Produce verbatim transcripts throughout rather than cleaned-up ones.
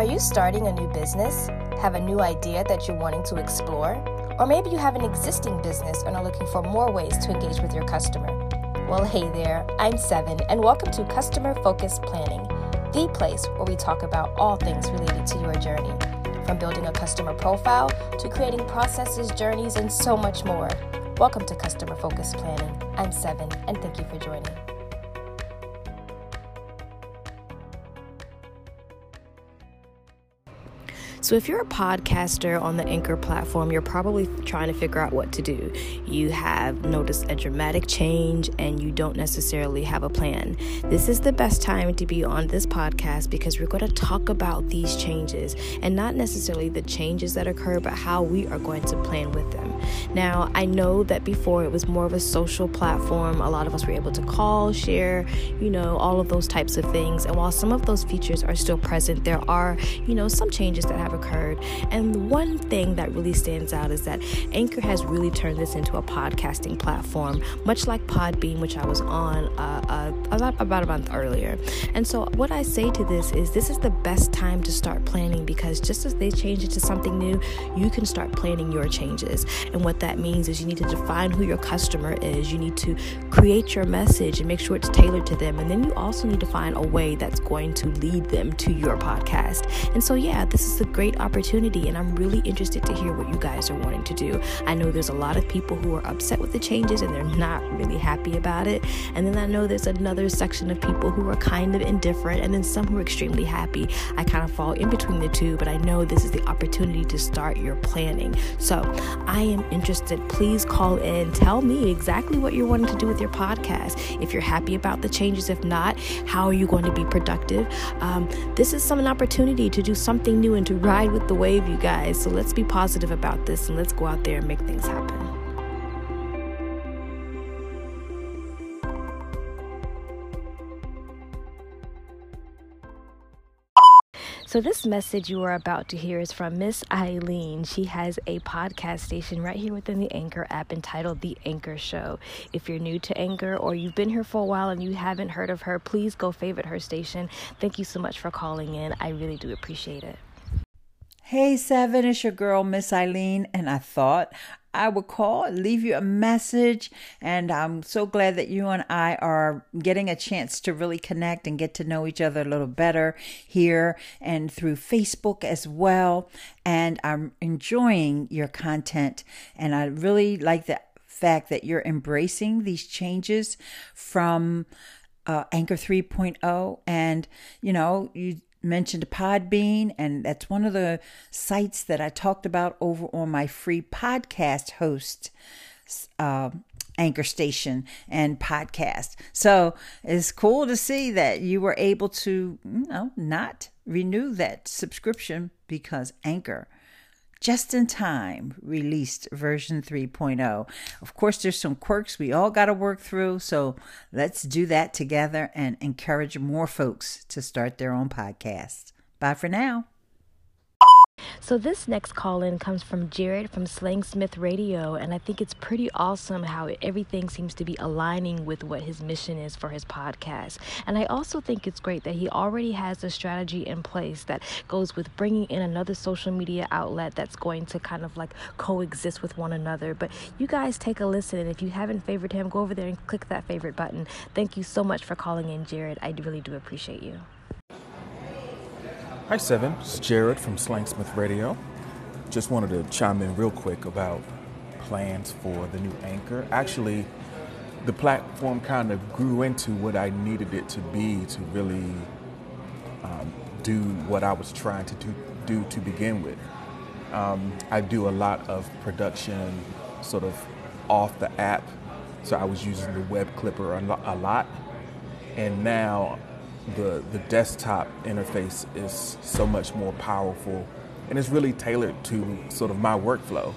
Are you starting a new business, have a new idea that you're wanting to explore, or maybe you have an existing business and are looking for more ways to engage with your customer? Well, hey there, I'm Seven, and welcome to Customer Focused Planning, the place where we talk about all things related to your journey, from building a customer profile to creating processes, journeys, and so much more. Welcome to Customer Focused Planning. I'm Seven, and thank you for joining. So if you're a podcaster on the Anchor platform, you're probably trying to figure out what to do. You have noticed a dramatic change and you don't necessarily have a plan. This is the best time to be on this podcast because we're going to talk about these changes, and not necessarily the changes that occur, but how we are going to plan with them. Now, I know that before it was more of a social platform. A lot of us were able to call, share, you know, all of those types of things. And while some of those features are still present, there are, you know, some changes that have occurred. And one thing that really stands out is that Anchor has really turned this into a podcasting platform, much like Podbean, which I was on uh, uh, about, about a month earlier. And so what I say to this is this is the best time to start planning, because just as they change it to something new, you can start planning your changes. And what that means is you need to define who your customer is. You need to create your message and make sure it's tailored to them. And then you also need to find a way that's going to lead them to your podcast. And so, yeah, this is a great opportunity, and I'm really interested to hear what you guys are wanting to do. I know there's a lot of people who are upset with the changes and they're not really happy about it, and then I know there's another section of people who are kind of indifferent, and then some who are extremely happy. I kind of fall in between the two, but I know this is the opportunity to start your planning. So I am interested. Please call in, tell me exactly what you're wanting to do with your podcast, if you're happy about the changes, if not, how are you going to be productive. Um, this is some an opportunity to do something new and to ride with the wave, you guys. So let's be positive about this, and let's go out there and make things happen. So this message you are about to hear is from Miss Eileen. She has a podcast station right here within the Anchor app entitled The Anchor Show. If you're new to Anchor, or you've been here for a while and you haven't heard of her, please go favorite her station. Thank you so much for calling in. I really do appreciate it. Hey, Seven, it's your girl, Miss Eileen, and I thought I would call and leave you a message, and I'm so glad that you and I are getting a chance to really connect and get to know each other a little better here and through Facebook as well, and I'm enjoying your content, and I really like the fact that you're embracing these changes from uh, Anchor three point oh, and, you know, you mentioned Podbean, and that's one of the sites that I talked about over on my free podcast host uh, Anchor Station and podcast. So it's cool to see that you were able to, you know, not renew that subscription, because Anchor just in time released version three point oh. Of course, there's some quirks we all got to work through. So let's do that together and encourage more folks to start their own podcast. Bye for now. So this next call-in comes from Jared from Slangsmith Radio, and I think it's pretty awesome how everything seems to be aligning with what his mission is for his podcast. And I also think it's great that he already has a strategy in place that goes with bringing in another social media outlet that's going to kind of like coexist with one another. But you guys take a listen, and if you haven't favored him, go over there and click that favorite button. Thank you so much for calling in, Jared. I really do appreciate you. Hi, Seven. It's Jared from Slangsmith Radio. Just wanted to chime in real quick about plans for the new Anchor. Actually, the platform kind of grew into what I needed it to be to really um, do what I was trying to do, do to begin with. Um, I do a lot of production sort of off the app, so I was using the web clipper a lot, and now The, the desktop interface is so much more powerful, and it's really tailored to sort of my workflow.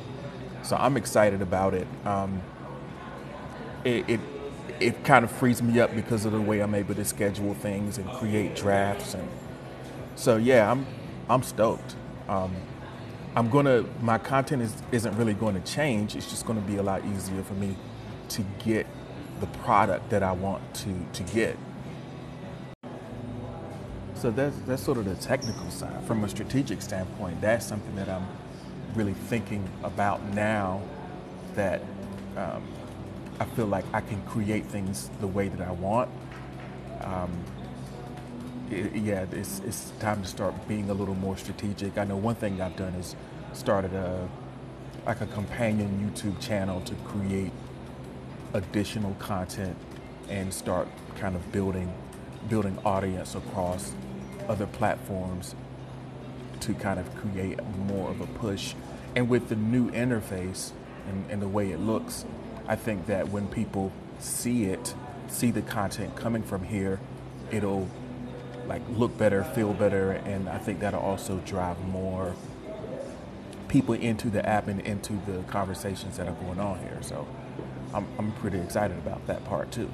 So I'm excited about it. Um, it, it, it kind of frees me up because of the way I'm able to schedule things and create drafts. And so, yeah, I'm, I'm stoked. Um, I'm going to, my content is, isn't really going to change. It's just going to be a lot easier for me to get the product that I want to, to get. So that's, that's sort of the technical side. From a strategic standpoint, that's something that I'm really thinking about now that um, I feel like I can create things the way that I want. Um, it, yeah, it's, it's time to start being a little more strategic. I know one thing I've done is started a like a companion YouTube channel to create additional content and start kind of building building audience across other platforms to kind of create more of a push. And with the new interface and, and the way it looks, I think that when people see it, see the content coming from here, it'll like look better, feel better, and I think that'll also drive more people into the app and into the conversations that are going on here. So I'm, I'm pretty excited about that part too.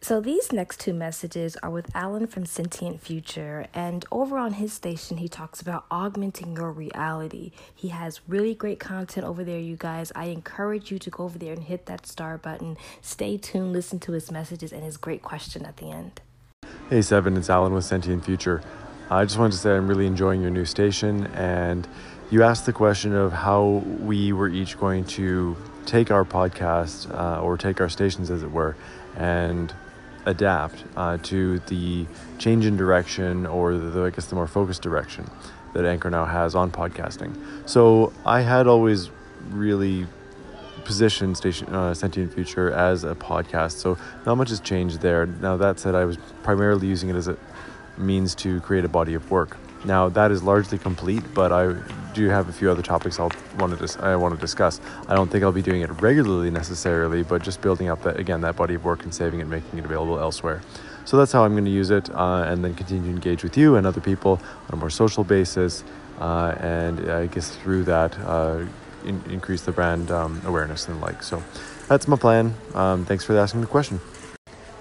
So these next two messages are with Alan from Sentient Future, and over on his station, he talks about augmenting your reality. He has really great content over there, you guys. I encourage you to go over there and hit that star button. Stay tuned, listen to his messages and his great question at the end. Hey, Seven, it's Alan with Sentient Future. I just wanted to say I'm really enjoying your new station, and you asked the question of how we were each going to take our podcast uh, or take our stations, as it were, and adapt uh, to the change in direction, or the, I guess the more focused direction that Anchor now has on podcasting. So I had always really positioned station uh, Sentient Future as a podcast, so not much has changed there. Now that said, I was primarily using it as a means to create a body of work. Now that is largely complete, but I do have a few other topics I'll want to dis- I want to discuss. I don't think I'll be doing it regularly necessarily, but just building up that, again, that body of work and saving it, making it available elsewhere. So that's how I'm going to use it, uh, and then continue to engage with you and other people on a more social basis, uh, and I guess through that uh, in- increase the brand um, awareness and the like. So that's my plan. Um, thanks for asking the question.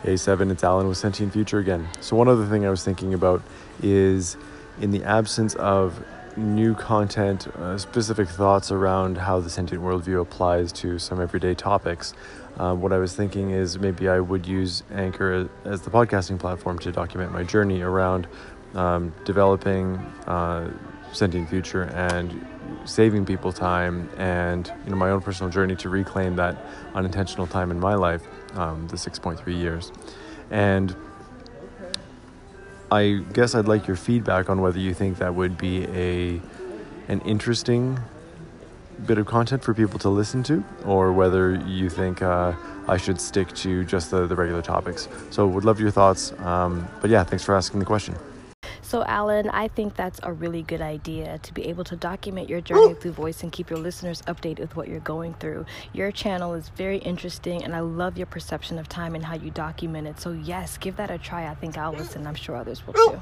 Hey Seven, it's Alan with Sentient Future again. So one other thing I was thinking about is, in the absence of new content, uh, specific thoughts around how the sentient worldview applies to some everyday topics, uh, what I was thinking is maybe I would use Anchor as the podcasting platform to document my journey around um, developing uh, Sentient Future and saving people time, and you know, my own personal journey to reclaim that unintentional time in my life. Um, the six point three years, and I guess I'd like your feedback on whether you think that would be a an interesting bit of content for people to listen to, or whether you think uh, I should stick to just the, the regular topics. So would love your thoughts, um, but yeah, thanks for asking the question. So Alan, I think that's a really good idea, to be able to document your journey through voice and keep your listeners updated with what you're going through. Your channel is very interesting, and I love your perception of time and how you document it. So yes, give that a try. I think I'll listen. I'm sure others will too.